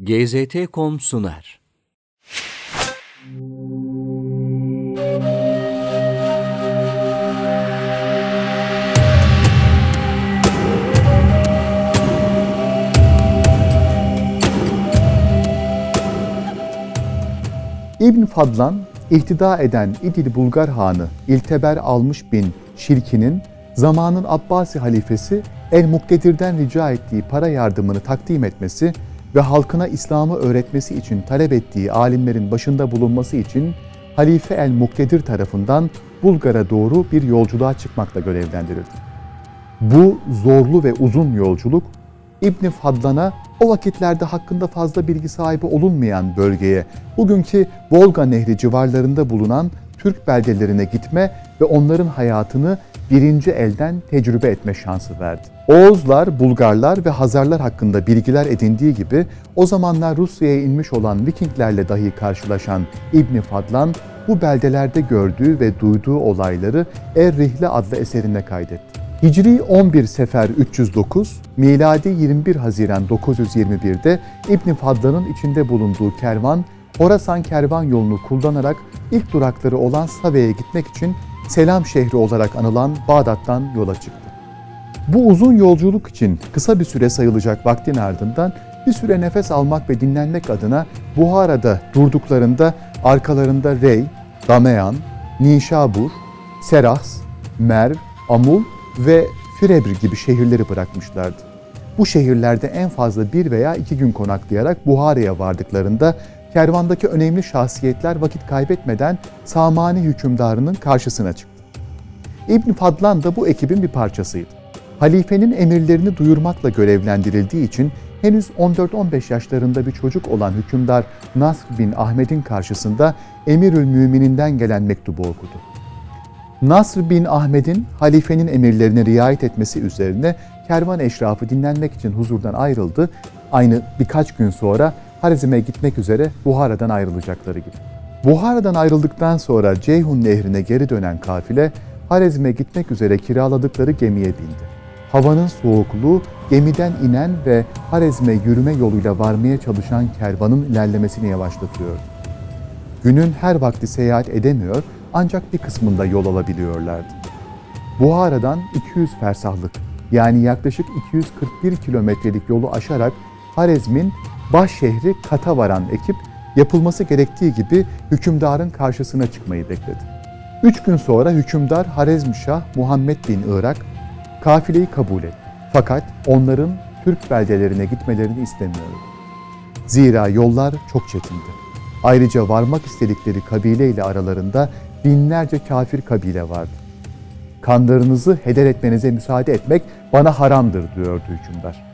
GZT.com sunar. İbn Fadlan, ihtida eden İdil Bulgar Hanı İlteber Almış bin Şirkinin zamanın Abbasi halifesi El-Muktedir'den rica ettiği para yardımını takdim etmesi ve halkına İslam'ı öğretmesi için talep ettiği alimlerin başında bulunması için Halife El-Muktedir tarafından Bulgar'a doğru bir yolculuğa çıkmakla görevlendirildi. Bu zorlu ve uzun yolculuk İbn Fadlan'a o vakitlerde hakkında fazla bilgi sahibi olunmayan bölgeye, bugünkü Volga Nehri civarlarında bulunan Türk beldelerine gitme ve onların hayatını birinci elden tecrübe etme şansı verdi. Oğuzlar, Bulgarlar ve Hazarlar hakkında bilgiler edindiği gibi o zamanlar Rusya'ya inmiş olan Vikinglerle dahi karşılaşan İbn Fadlan, bu beldelerde gördüğü ve duyduğu olayları Er-Rihle adlı eserinde kaydetti. Hicri 11 Sefer 309, miladi 21 Haziran 921'de İbn Fadlan'ın içinde bulunduğu kervan, Horasan kervan yolunu kullanarak ilk durakları olan Save'ye gitmek için Selam şehri olarak anılan Bağdat'tan yola çıktı. Bu uzun yolculuk için kısa bir süre sayılacak vaktin ardından bir süre nefes almak ve dinlenmek adına Buhara'da durduklarında arkalarında Rey, Dameyan, Nişabur, Serahs, Merv, Amul ve Fürebr gibi şehirleri bırakmışlardı. Bu şehirlerde en fazla bir veya iki gün konaklayarak Buhara'ya vardıklarında kervandaki önemli şahsiyetler vakit kaybetmeden Samani hükümdarının karşısına çıktı. İbn Fadlan da bu ekibin bir parçasıydı. Halifenin emirlerini duyurmakla görevlendirildiği için henüz 14-15 yaşlarında bir çocuk olan hükümdar Nasr bin Ahmed'in karşısında Emirül Mümin'inden gelen mektubu okudu. Nasr bin Ahmed'in halifenin emirlerine riayet etmesi üzerine kervan eşrafı dinlenmek için huzurdan ayrıldı. Aynı birkaç gün sonra Harezm'e gitmek üzere Buhara'dan ayrılacakları gibi. Buhara'dan ayrıldıktan sonra Ceyhun Nehri'ne geri dönen kafile, Harezm'e gitmek üzere kiraladıkları gemiye bindi. Havanın soğukluğu, gemiden inen ve Harezm'e yürüme yoluyla varmaya çalışan kervanın ilerlemesini yavaşlatıyordu. Günün her vakti seyahat edemiyor, ancak bir kısmında yol alabiliyorlardı. Buhara'dan 200 fersahlık, yani yaklaşık 241 kilometrelik yolu aşarak Harezm'in baş şehri Kat'a varan ekip, yapılması gerektiği gibi hükümdarın karşısına çıkmayı bekledi. 3 gün sonra hükümdar Harezm-i Şah Muhammed bin Irak, kafileyi kabul etti. Fakat onların Türk beldelerine gitmelerini istemiyordu. Zira yollar çok çetindi. Ayrıca varmak istedikleri kabile ile aralarında binlerce kafir kabile vardı. "Kanlarınızı heder etmenize müsaade etmek bana haramdır," diyordu hükümdar.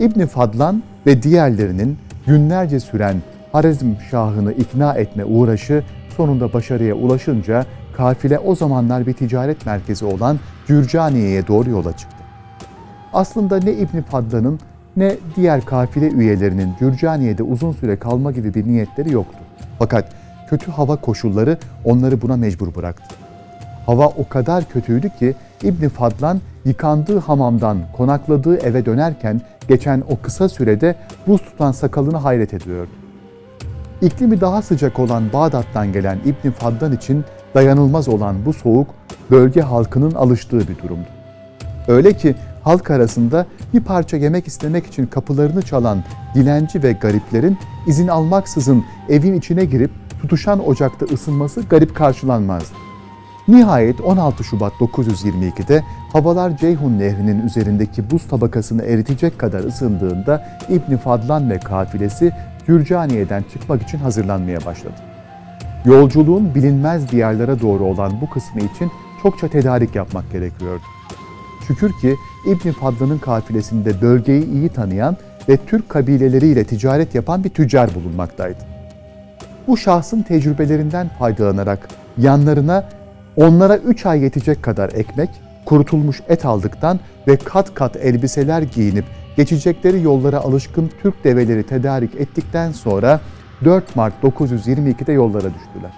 İbn Fadlan ve diğerlerinin günlerce süren Harezm Şah'ını ikna etme uğraşı sonunda başarıya ulaşınca kafile o zamanlar bir ticaret merkezi olan Gürcaniye'ye doğru yola çıktı. Aslında ne İbn Fadlan'ın ne diğer kafile üyelerinin Gürcaniye'de uzun süre kalma gibi bir niyetleri yoktu. Fakat kötü hava koşulları onları buna mecbur bıraktı. Hava o kadar kötüydü ki İbn Fadlan yıkandığı hamamdan konakladığı eve dönerken geçen o kısa sürede buz tutan sakalını hayret ediyordu. İklimi daha sıcak olan Bağdat'tan gelen İbn Fadlan için dayanılmaz olan bu soğuk, bölge halkının alıştığı bir durumdu. Öyle ki halk arasında bir parça yemek istemek için kapılarını çalan dilenci ve gariplerin izin almaksızın evin içine girip tutuşan ocakta ısınması garip karşılanmazdı. Nihayet 16 Şubat 922'de havalar Ceyhun Nehri'nin üzerindeki buz tabakasını eritecek kadar ısındığında İbn Fadlan ve kafilesi Gürcaniye'den çıkmak için hazırlanmaya başladı. Yolculuğun bilinmez diyarlara doğru olan bu kısmı için çokça tedarik yapmak gerekiyordu. Şükür ki İbn Fadlan'ın kafilesinde bölgeyi iyi tanıyan ve Türk kabileleriyle ticaret yapan bir tüccar bulunmaktaydı. Bu şahsın tecrübelerinden faydalanarak yanlarına onlara 3 ay yetecek kadar ekmek, kurutulmuş et aldıktan ve kat kat elbiseler giyinip geçecekleri yollara alışkın Türk develeri tedarik ettikten sonra 4 Mart 922'de yollara düştüler.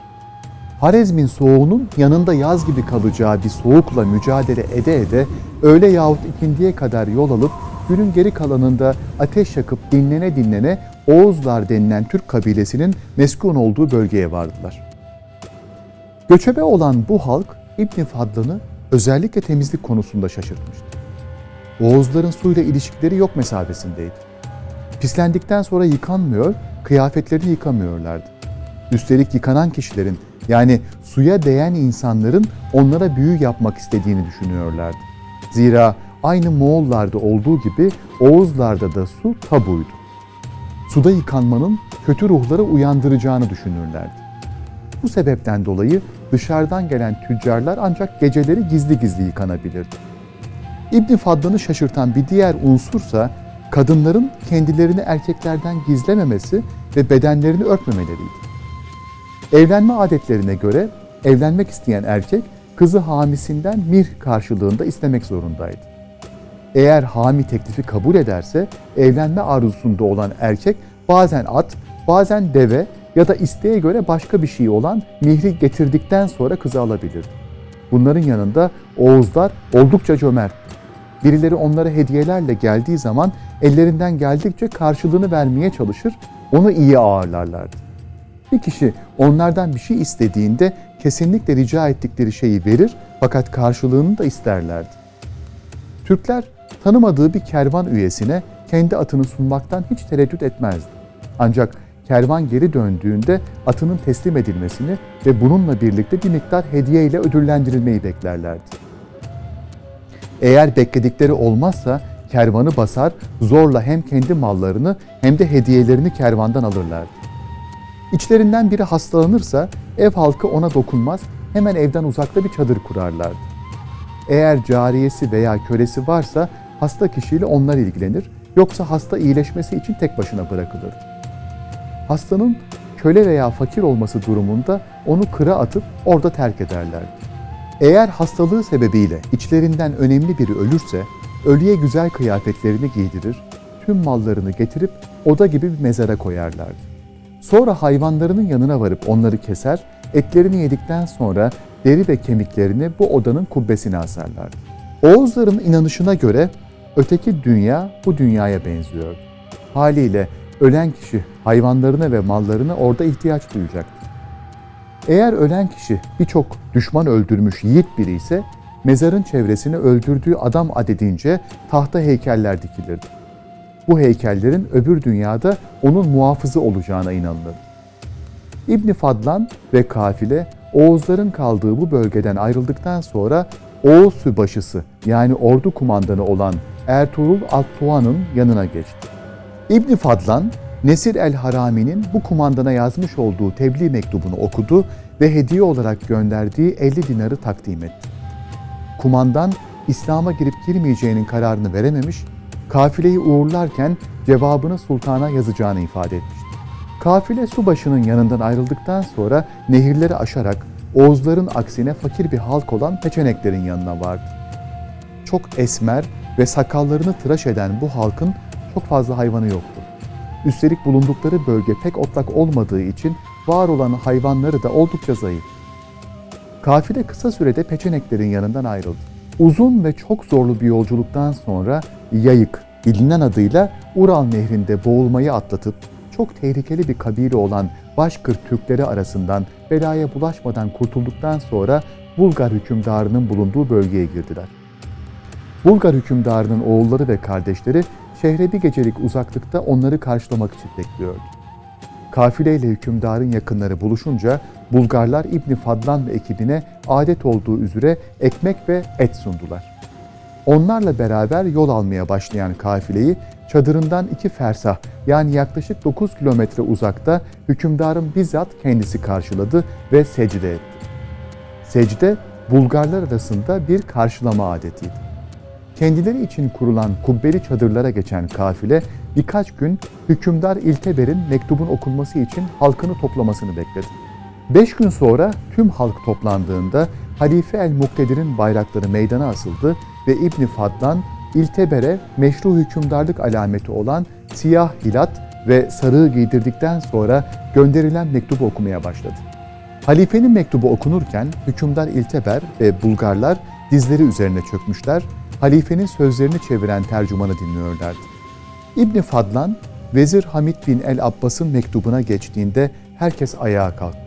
Harezm'in soğuğunun yanında yaz gibi kalacağı bir soğukla mücadele ede ede öğle yahut ikindiye kadar yol alıp günün geri kalanında ateş yakıp dinlene dinlene Oğuzlar denilen Türk kabilesinin meskun olduğu bölgeye vardılar. Göçebe olan bu halk İbn Fadlan'ı özellikle temizlik konusunda şaşırtmıştı. Oğuzların suyla ilişkileri yok mesafesindeydi. Pislendikten sonra yıkanmıyor, kıyafetlerini yıkamıyorlardı. Üstelik yıkanan kişilerin, yani suya değen insanların onlara büyü yapmak istediğini düşünüyorlardı. Zira aynı Moğollarda olduğu gibi Oğuzlarda da su tabuydu. Suda yıkanmanın kötü ruhları uyandıracağını düşünürlerdi. Bu sebepten dolayı dışarıdan gelen tüccarlar ancak geceleri gizli gizli yıkanabilirdi. İbn Fadlan'ı şaşırtan bir diğer unsursa kadınların kendilerini erkeklerden gizlememesi ve bedenlerini örtmemeleriydi. Evlenme adetlerine göre evlenmek isteyen erkek kızı hamisinden mir karşılığında istemek zorundaydı. Eğer hami teklifi kabul ederse evlenme arzusunda olan erkek bazen at, bazen deve ya da isteğe göre başka bir şey olan mihri getirdikten sonra kızı alabilirdi. Bunların yanında Oğuzlar oldukça cömertti. Birileri onlara hediyelerle geldiği zaman ellerinden geldikçe karşılığını vermeye çalışır, onu iyi ağırlarlardı. Bir kişi onlardan bir şey istediğinde kesinlikle rica ettikleri şeyi verir fakat karşılığını da isterlerdi. Türkler tanımadığı bir kervan üyesine kendi atını sunmaktan hiç tereddüt etmezdi. Ancak kervan geri döndüğünde atının teslim edilmesini ve bununla birlikte bir miktar hediye ile ödüllendirilmeyi beklerlerdi. Eğer bekledikleri olmazsa kervanı basar, zorla hem kendi mallarını hem de hediyelerini kervandan alırlardı. İçlerinden biri hastalanırsa ev halkı ona dokunmaz, hemen evden uzakta bir çadır kurarlardı. Eğer cariyesi veya kölesi varsa hasta kişiyle onlar ilgilenir, yoksa hasta iyileşmesi için tek başına bırakılır. Hastanın köle veya fakir olması durumunda onu kıra atıp orada terk ederlerdi. Eğer hastalığı sebebiyle içlerinden önemli biri ölürse, ölüye güzel kıyafetlerini giydirir, tüm mallarını getirip oda gibi bir mezara koyarlardı. Sonra hayvanlarının yanına varıp onları keser, etlerini yedikten sonra deri ve kemiklerini bu odanın kubbesine asarlardı. Oğuzların inanışına göre öteki dünya bu dünyaya benziyordu. Haliyle ölen kişi hayvanlarına ve mallarına orada ihtiyaç duyacaktı. Eğer ölen kişi birçok düşman öldürmüş yiğit biri ise mezarın çevresine öldürdüğü adam adedince tahta heykeller dikilirdi. Bu heykellerin öbür dünyada onun muhafızı olacağına inanılır. İbn Fadlan ve kafile Oğuzların kaldığı bu bölgeden ayrıldıktan sonra Oğuz Sübaşısı, yani ordu kumandanı olan Ertuğrul Alptuğan'ın yanına geçti. İbn Fadlan, Nesir el-Harami'nin bu kumandana yazmış olduğu tebliğ mektubunu okudu ve hediye olarak gönderdiği 50 dinarı takdim etti. Kumandan, İslam'a girip girmeyeceğinin kararını verememiş, kafileyi uğurlarken cevabını sultana yazacağını ifade etmişti. Kafile subaşının yanından ayrıldıktan sonra nehirleri aşarak Oğuzların aksine fakir bir halk olan Peçeneklerin yanına vardı. Çok esmer ve sakallarını tıraş eden bu halkın çok fazla hayvanı yoktu. Üstelik bulundukları bölge pek otlak olmadığı için var olan hayvanları da oldukça zayıf. Kafile kısa sürede Peçeneklerin yanından ayrıldı. Uzun ve çok zorlu bir yolculuktan sonra Yayık, bilinen adıyla Ural Nehri'nde boğulmayı atlatıp çok tehlikeli bir kabile olan Başkır Türkleri arasından belaya bulaşmadan kurtulduktan sonra Bulgar hükümdarının bulunduğu bölgeye girdiler. Bulgar hükümdarının oğulları ve kardeşleri şehre bir gecelik uzaklıkta onları karşılamak için bekliyordu. Kafileyle hükümdarın yakınları buluşunca Bulgarlar İbn Fadlan ve ekibine adet olduğu üzere ekmek ve et sundular. Onlarla beraber yol almaya başlayan kafileyi çadırından 2 fersah, yani yaklaşık 9 kilometre uzakta hükümdarın bizzat kendisi karşıladı ve secde etti. Secde, Bulgarlar arasında bir karşılama adetiydi. Kendileri için kurulan kubbeli çadırlara geçen kafile birkaç gün hükümdar İlteber'in mektubun okunması için halkını toplamasını bekledi. 5 gün sonra tüm halk toplandığında Halife el-Muktedir'in bayrakları meydana asıldı ve İbn Fadlan, İlteber'e meşru hükümdarlık alameti olan siyah hilat ve sarığı giydirdikten sonra gönderilen mektubu okumaya başladı. Halifenin mektubu okunurken hükümdar İlteber ve Bulgarlar dizleri üzerine çökmüşler, halifenin sözlerini çeviren tercümanı dinliyorlardı. İbn Fadlan, Vezir Hamid bin el-Abbas'ın mektubuna geçtiğinde herkes ayağa kalktı.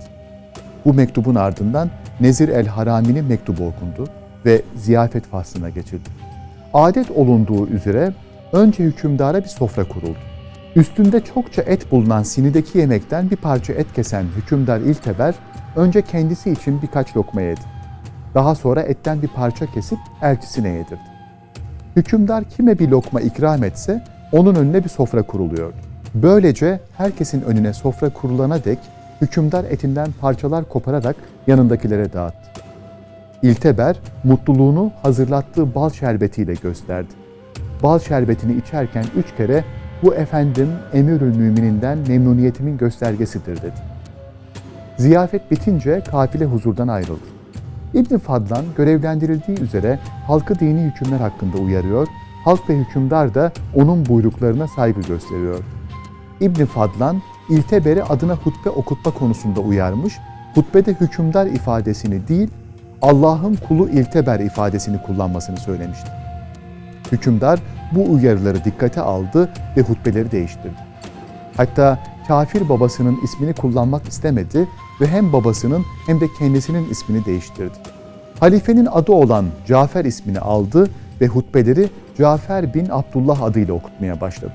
Bu mektubun ardından Nesir el-Harami'nin mektubu okundu ve ziyafet faslına geçildi. Adet olunduğu üzere önce hükümdara bir sofra kuruldu. Üstünde çokça et bulunan sinideki yemekten bir parça et kesen hükümdar İlteber, önce kendisi için birkaç lokma yedi. Daha sonra etten bir parça kesip elçisine yedirdi. Hükümdar kime bir lokma ikram etse onun önüne bir sofra kuruluyordu. Böylece herkesin önüne sofra kurulana dek hükümdar etinden parçalar kopararak yanındakilere dağıttı. İlteber mutluluğunu hazırlattığı bal şerbetiyle gösterdi. Bal şerbetini içerken 3 kere "Bu efendim Emirül Mümininden memnuniyetimin göstergesidir" dedi. Ziyafet bitince kafile huzurdan ayrıldı. İbn Fadlan görevlendirildiği üzere halkı dini hükümler hakkında uyarıyor, halk ve hükümdar da onun buyruklarına saygı gösteriyor. İbn Fadlan, İlteber'i adına hutbe okutma konusunda uyarmış, hutbede hükümdar ifadesini değil, Allah'ın kulu İlteber ifadesini kullanmasını söylemişti. Hükümdar bu uyarıları dikkate aldı ve hutbeleri değiştirdi. Hatta kafir babasının ismini kullanmak istemedi ve hem babasının hem de kendisinin ismini değiştirdi. Halifenin adı olan Cafer ismini aldı ve hutbeleri Cafer bin Abdullah adıyla okutmaya başladı.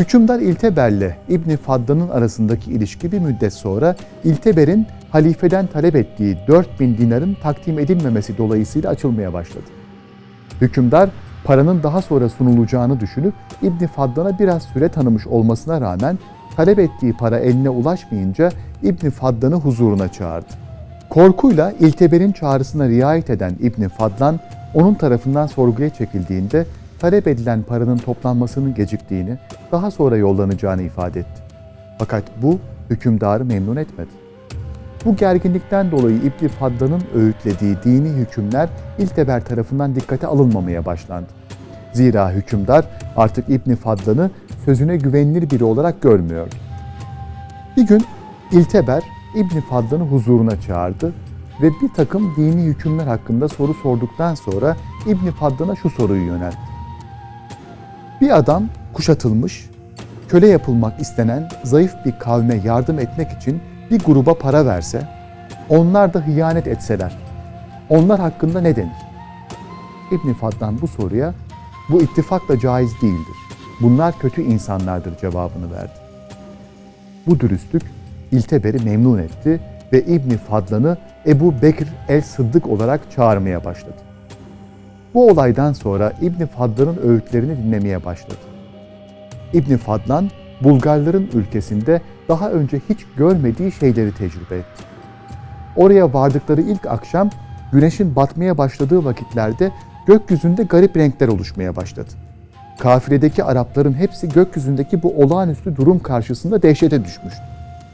Hükümdar İlteber'le İbn Fadlan'ın arasındaki ilişki bir müddet sonra İlteber'in halifeden talep ettiği 4000 dinarın takdim edilmemesi dolayısıyla açılmaya başladı. Hükümdar paranın daha sonra sunulacağını düşünüp İbn Fadlan'a biraz süre tanımış olmasına rağmen talep ettiği para eline ulaşmayınca İbn Fadlan'ı huzuruna çağırdı. Korkuyla İlteber'in çağrısına riayet eden İbn Fadlan, onun tarafından sorguya çekildiğinde talep edilen paranın toplanmasının geciktiğini, daha sonra yollanacağını ifade etti. Fakat bu hükümdarı memnun etmedi. Bu gerginlikten dolayı İbn Fadlan'ın öğütlediği dini hükümler İlteber tarafından dikkate alınmamaya başlandı. Zira hükümdar artık İbn Fadlan'ı sözüne güvenilir biri olarak görmüyordu. Bir gün İlteber İbn Fadlan'ı huzuruna çağırdı ve bir takım dini hükümler hakkında soru sorduktan sonra İbn Fadlan'a şu soruyu yöneltti. Bir adam kuşatılmış, köle yapılmak istenen zayıf bir kavme yardım etmek için bir gruba para verse, onlar da hıyanet etseler, onlar hakkında ne denir? İbn Fadlan bu soruya, "Bu ittifakla caiz değildir. Bunlar kötü insanlardır" cevabını verdi. Bu dürüstlük İlteber'i memnun etti ve İbn Fadlan'ı Ebu Bekir el Sıddık olarak çağırmaya başladı. Bu olaydan sonra İbn Fadlan'ın öğütlerini dinlemeye başladı. İbn Fadlan, Bulgarların ülkesinde daha önce hiç görmediği şeyleri tecrübe etti. Oraya vardıkları ilk akşam, güneşin batmaya başladığı vakitlerde gökyüzünde garip renkler oluşmaya başladı. Kafiledeki Arapların hepsi gökyüzündeki bu olağanüstü durum karşısında dehşete düşmüştü.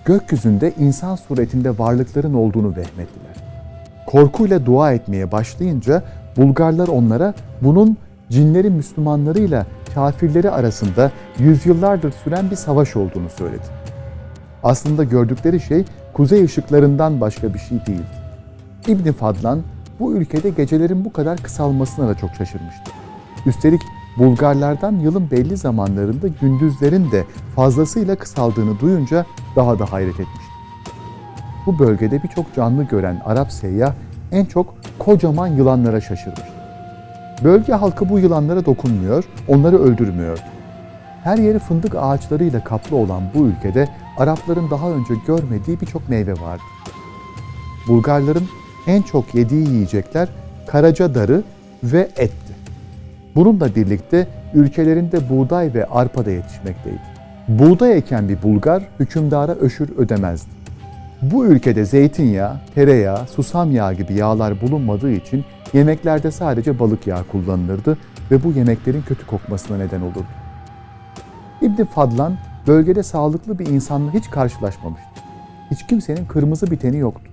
Gökyüzünde insan suretinde varlıkların olduğunu vehmettiler. Korkuyla dua etmeye başlayınca Bulgarlar onlara bunun cinleri Müslümanlarıyla kafirleri arasında yüzyıllardır süren bir savaş olduğunu söyledi. Aslında gördükleri şey kuzey ışıklarından başka bir şey değildi. İbn Fadlan bu ülkede gecelerin bu kadar kısalmasına da çok şaşırmıştı. Üstelik Bulgarlardan yılın belli zamanlarında gündüzlerin de fazlasıyla kısaldığını duyunca daha da hayret etmişti. Bu bölgede birçok canlı gören Arap seyyah en çok kocaman yılanlara şaşırmıştı. Bölge halkı bu yılanlara dokunmuyor, onları öldürmüyordu. Her yeri fındık ağaçlarıyla kaplı olan bu ülkede Arapların daha önce görmediği birçok meyve vardı. Bulgarların en çok yediği yiyecekler karaca darı ve etti. Bununla birlikte ülkelerinde buğday ve arpa da yetişmekteydi. Buğday eken bir Bulgar hükümdara öşür ödemezdi. Bu ülkede zeytinyağı, tereyağı, susam yağı gibi yağlar bulunmadığı için yemeklerde sadece balık yağı kullanılırdı ve bu yemeklerin kötü kokmasına neden olurdu. İbn Fadlan bölgede sağlıklı bir insanla hiç karşılaşmamıştı. Hiç kimsenin kırmızı biteni yoktu.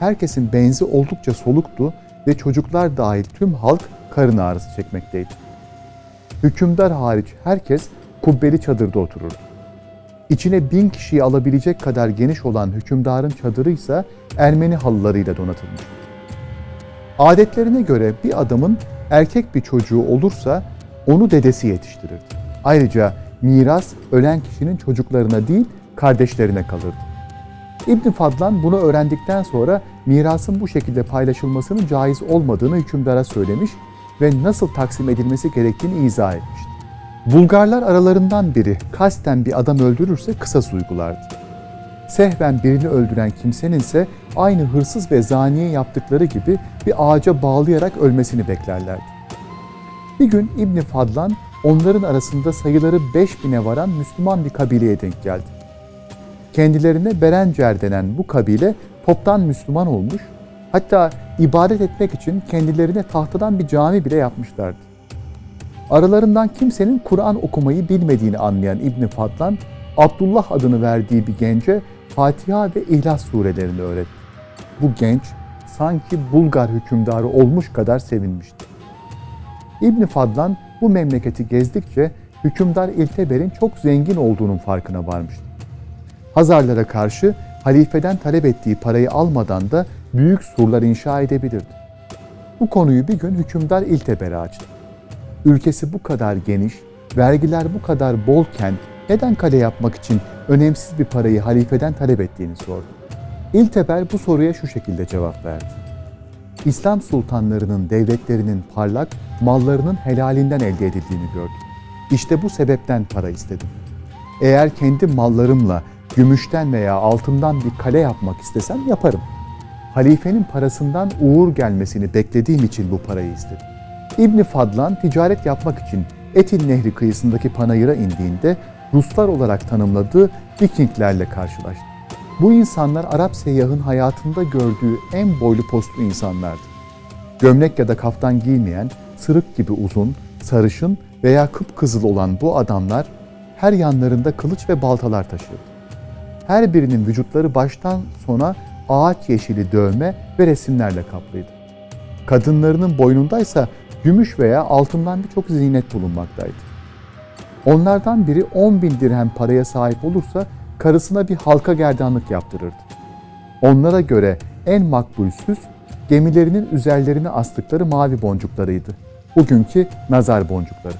Herkesin benzi oldukça soluktu ve çocuklar dahil tüm halk karın ağrısı çekmekteydi. Hükümdar hariç herkes kubbeli çadırda otururdu. İçine 1000 kişiyi alabilecek kadar geniş olan hükümdarın çadırı ise Ermeni halılarıyla donatılmıştı. Adetlerine göre bir adamın erkek bir çocuğu olursa onu dedesi yetiştirirdi. Ayrıca miras ölen kişinin çocuklarına değil kardeşlerine kalırdı. İbn Fadlan bunu öğrendikten sonra mirasın bu şekilde paylaşılmasının caiz olmadığını hükümdara söylemiş ve nasıl taksim edilmesi gerektiğini izah etmişti. Bulgarlar aralarından biri kasten bir adam öldürürse kısas uygulardı. Sehven birini öldüren kimsenin ise aynı hırsız ve zaniye yaptıkları gibi bir ağaca bağlayarak ölmesini beklerlerdi. Bir gün İbn Fadlan onların arasında sayıları 5000'e varan Müslüman bir kabileye denk geldi. Kendilerine Berencer denen bu kabile toptan Müslüman olmuş, hatta ibadet etmek için kendilerine tahtadan bir cami bile yapmışlardı. Aralarından kimsenin Kur'an okumayı bilmediğini anlayan İbn Fadlan, Abdullah adını verdiği bir gence Fatiha ve İhlas surelerini öğretti. Bu genç sanki Bulgar hükümdarı olmuş kadar sevinmişti. İbn Fadlan bu memleketi gezdikçe hükümdar İlteber'in çok zengin olduğunun farkına varmıştı. Hazarlara karşı halifeden talep ettiği parayı almadan da büyük surlar inşa edebilirdi. Bu konuyu bir gün hükümdar İlteber'e açtı. Ülkesi bu kadar geniş, vergiler bu kadar bolken neden kale yapmak için önemsiz bir parayı halifeden talep ettiğini sordu. İlteber bu soruya şu şekilde cevap verdi. İslam sultanlarının devletlerinin parlak, mallarının helalinden elde edildiğini gördüm. İşte bu sebepten para istedim. Eğer kendi mallarımla gümüşten veya altından bir kale yapmak istesem yaparım. Halifenin parasından uğur gelmesini beklediğim için bu parayı istedim. İbn Fadlan ticaret yapmak için Etin Nehri kıyısındaki panayıra indiğinde Ruslar olarak tanımladığı Vikinglerle karşılaştı. Bu insanlar Arap seyyahın hayatında gördüğü en boylu postlu insanlardı. Gömlek ya da kaftan giymeyen, sırık gibi uzun, sarışın veya kıpkızıl olan bu adamlar her yanlarında kılıç ve baltalar taşırdı. Her birinin vücutları baştan sona ağaç yeşili dövme ve resimlerle kaplıydı. Kadınlarının boynundaysa gümüş veya altından birçok ziynet bulunmaktaydı. Onlardan biri 10.000 dirhem paraya sahip olursa karısına bir halka gerdanlık yaptırırdı. Onlara göre en makbul süs gemilerinin üzerlerine astıkları mavi boncuklarıydı. Bugünkü nazar boncukları.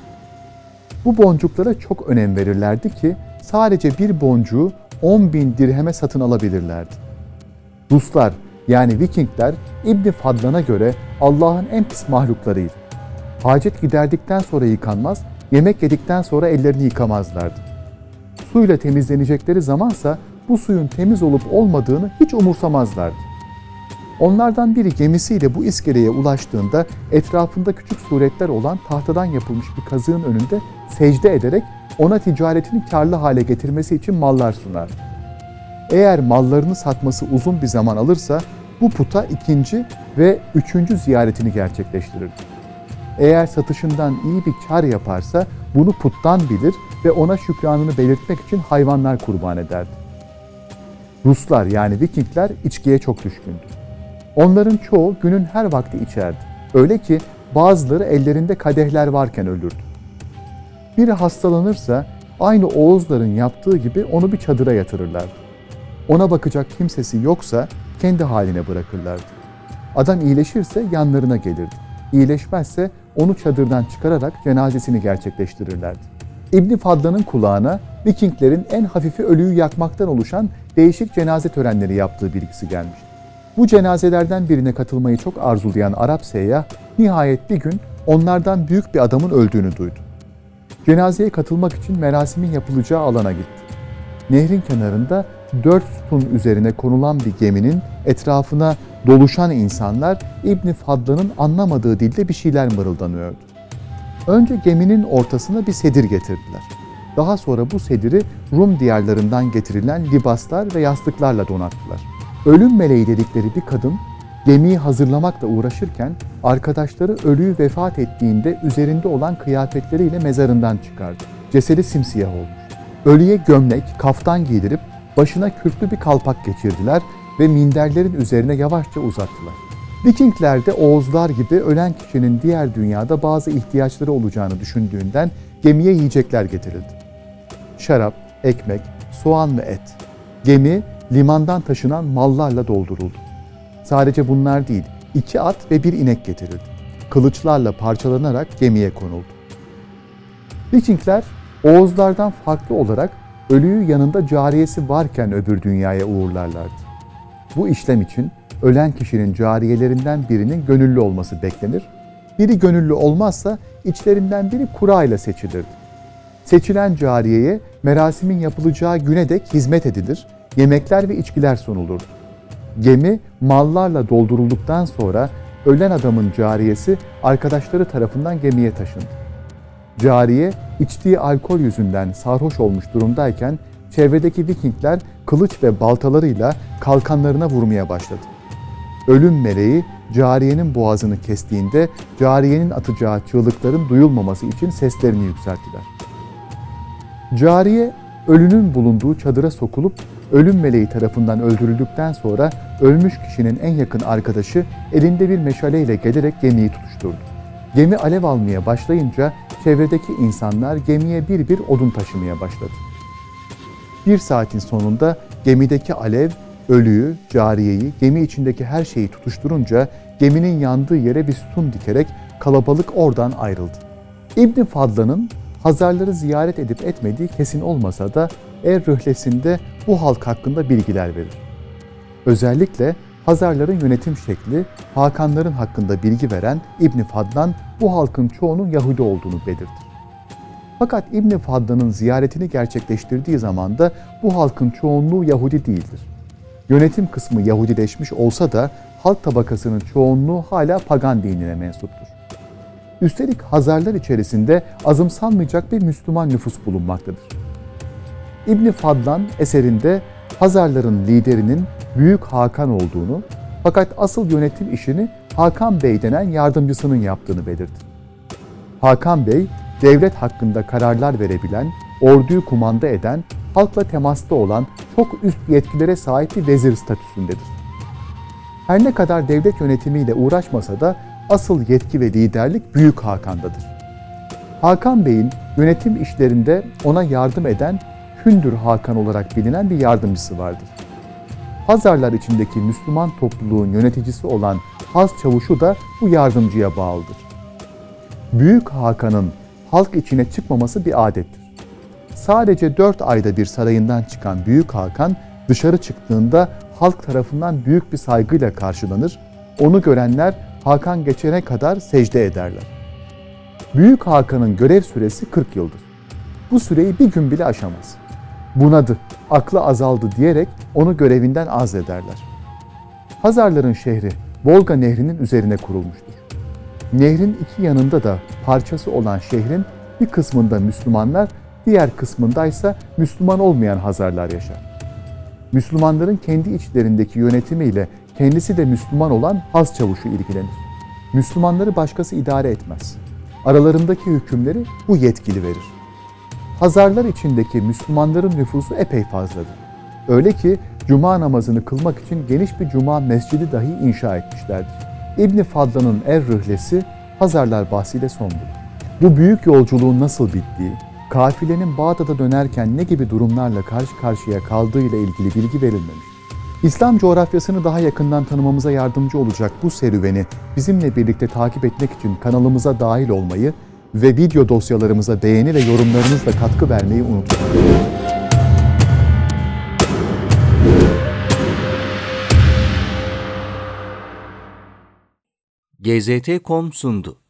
Bu boncuklara çok önem verirlerdi ki sadece bir boncuğu 10.000 dirheme satın alabilirlerdi. Ruslar yani Vikingler İbn Fadlan'a göre Allah'ın en pis mahluklarıydı. Hacet giderdikten sonra yıkanmaz, yemek yedikten sonra ellerini yıkamazlardı. Suyla temizlenecekleri zamansa bu suyun temiz olup olmadığını hiç umursamazlardı. Onlardan biri gemisiyle bu iskeleye ulaştığında etrafında küçük suretler olan tahtadan yapılmış bir kazığın önünde secde ederek ona ticaretini karlı hale getirmesi için mallar sunar. Eğer mallarını satması uzun bir zaman alırsa bu puta 2. ve 3. ziyaretini gerçekleştirir. Eğer satışından iyi bir kar yaparsa bunu puttan bilir ve ona şükranını belirtmek için hayvanlar kurban ederdi. Ruslar yani Vikingler içkiye çok düşkündü. Onların çoğu günün her vakti içerdi. Öyle ki bazıları ellerinde kadehler varken ölürdü. Biri hastalanırsa aynı Oğuzların yaptığı gibi onu bir çadıra yatırırlardı. Ona bakacak kimsesi yoksa kendi haline bırakırlardı. Adam iyileşirse yanlarına gelirdi. İyileşmezse onu çadırdan çıkararak cenazesini gerçekleştirirlerdi. İbn Fadlan'ın kulağına Vikinglerin en hafifi ölüyü yakmaktan oluşan değişik cenaze törenleri yaptığı bilgisi gelmişti. Bu cenazelerden birine katılmayı çok arzulayan Arap seyyah nihayet bir gün onlardan büyük bir adamın öldüğünü duydu. Cenazeye katılmak için merasimin yapılacağı alana gitti. Nehrin kenarında 4 sütun üzerine konulan bir geminin etrafına doluşan insanlar İbn Fadlan'ın anlamadığı dilde bir şeyler mırıldanıyordu. Önce geminin ortasına bir sedir getirdiler. Daha sonra bu sediri Rum diyarlarından getirilen libaslar ve yastıklarla donattılar. Ölüm meleği dedikleri bir kadın gemiyi hazırlamakla uğraşırken arkadaşları ölüyü vefat ettiğinde üzerinde olan kıyafetleriyle mezarından çıkardı. Cesedi simsiyah olmuş. Ölüye gömlek, kaftan giydirip başına kürklü bir kalpak geçirdiler ve minderlerin üzerine yavaşça uzattılar. Vikingler de Oğuzlar gibi ölen kişinin diğer dünyada bazı ihtiyaçları olacağını düşündüğünden gemiye yiyecekler getirildi. Şarap, ekmek, soğan ve et. Gemi limandan taşınan mallarla dolduruldu. Sadece bunlar değil, 2 at ve bir inek getirildi. kılıçlarla parçalanarak gemiye konuldu. Vikingler Oğuzlardan farklı olarak ölüyü yanında cariyesi varken öbür dünyaya uğurlarlardı. Bu işlem için ölen kişinin cariyelerinden birinin gönüllü olması beklenir. Biri gönüllü olmazsa içlerinden biri kura ile seçilirdi. Seçilen cariyeye merasimin yapılacağı güne dek hizmet edilir, yemekler ve içkiler sunulurdu. Gemi mallarla doldurulduktan sonra ölen adamın cariyesi arkadaşları tarafından gemiye taşındı. Cariye içtiği alkol yüzünden sarhoş olmuş durumdayken çevredeki Vikingler kılıç ve baltalarıyla kalkanlarına vurmaya başladı. Ölüm meleği cariyenin boğazını kestiğinde cariyenin atacağı çığlıkların duyulmaması için seslerini yükselttiler. Cariye ölünün bulunduğu çadıra sokulup ölüm meleği tarafından öldürüldükten sonra ölmüş kişinin en yakın arkadaşı elinde bir meşaleyle gelerek gemiyi tutuşturdu. Gemi alev almaya başlayınca çevredeki insanlar gemiye bir bir odun taşımaya başladı. Bir saatin sonunda gemideki alev ölüyü, cariyeyi, gemi içindeki her şeyi tutuşturunca geminin yandığı yere bir sütun dikerek kalabalık oradan ayrıldı. İbn Fadlan'ın Hazarları ziyaret edip etmediği kesin olmasa da Er-Rihle'sinde bu halk hakkında bilgiler verir. Özellikle Hazarların yönetim şekli, Hakanların hakkında bilgi veren İbn Fadlan bu halkın çoğunun Yahudi olduğunu belirtir. Fakat İbn Fadlan'ın ziyaretini gerçekleştirdiği zaman da bu halkın çoğunluğu Yahudi değildir. Yönetim kısmı Yahudileşmiş olsa da halk tabakasının çoğunluğu hala pagan dinine mensuptur. Üstelik Hazarlar içerisinde azımsanmayacak bir Müslüman nüfus bulunmaktadır. İbn Fadlan eserinde Hazarların liderinin Büyük Hakan olduğunu fakat asıl yönetim işini Hakan Bey denen yardımcısının yaptığını belirtir. Hakan Bey, devlet hakkında kararlar verebilen, orduyu kumanda eden, halkla temasta olan çok üst yetkilere sahip bir vezir statüsündedir. Her ne kadar devlet yönetimiyle uğraşmasa da asıl yetki ve liderlik Büyük Hakan'dadır. Hakan Bey'in yönetim işlerinde ona yardım eden Hündür Hakan olarak bilinen bir yardımcısı vardır. Hazarlar içindeki Müslüman topluluğun yöneticisi olan Haz Çavuşu da bu yardımcıya bağlıdır. Büyük Hakan'ın halk içine çıkmaması bir adettir. Sadece 4 ayda bir sarayından çıkan Büyük Hakan dışarı çıktığında halk tarafından büyük bir saygıyla karşılanır, onu görenler Hakan geçene kadar secde ederler. Büyük Hakan'ın görev süresi 40 yıldır. Bu süreyi bir gün bile aşamaz. Bunadı, aklı azaldı diyerek onu görevinden azlederler. Hazarların şehri Volga Nehri'nin üzerine kurulmuştur. Nehrin iki yanında da parçası olan şehrin bir kısmında Müslümanlar, diğer kısmındaysa Müslüman olmayan Hazarlar yaşar. Müslümanların kendi içlerindeki yönetimiyle kendisi de Müslüman olan Haz Çavuşu ilgilenir. Müslümanları başkası idare etmez. Aralarındaki hükümleri bu yetkili verir. Hazarlar içindeki Müslümanların nüfusu epey fazladır. Öyle ki cuma namazını kılmak için geniş bir cuma mescidi dahi inşa etmişlerdir. İbn Fadlan'ın Er-Rihlesi Hazarlar bahsiyle son bulur. Bu büyük yolculuğun nasıl bittiği, kafilenin Bağdat'a dönerken ne gibi durumlarla karşı karşıya kaldığıyla ilgili bilgi verilmemiş. İslam coğrafyasını daha yakından tanımamıza yardımcı olacak bu serüveni bizimle birlikte takip etmek için kanalımıza dahil olmayı ve video dosyalarımıza beğeni ve yorumlarınızla katkı vermeyi unutmayın. GZT.com sundu.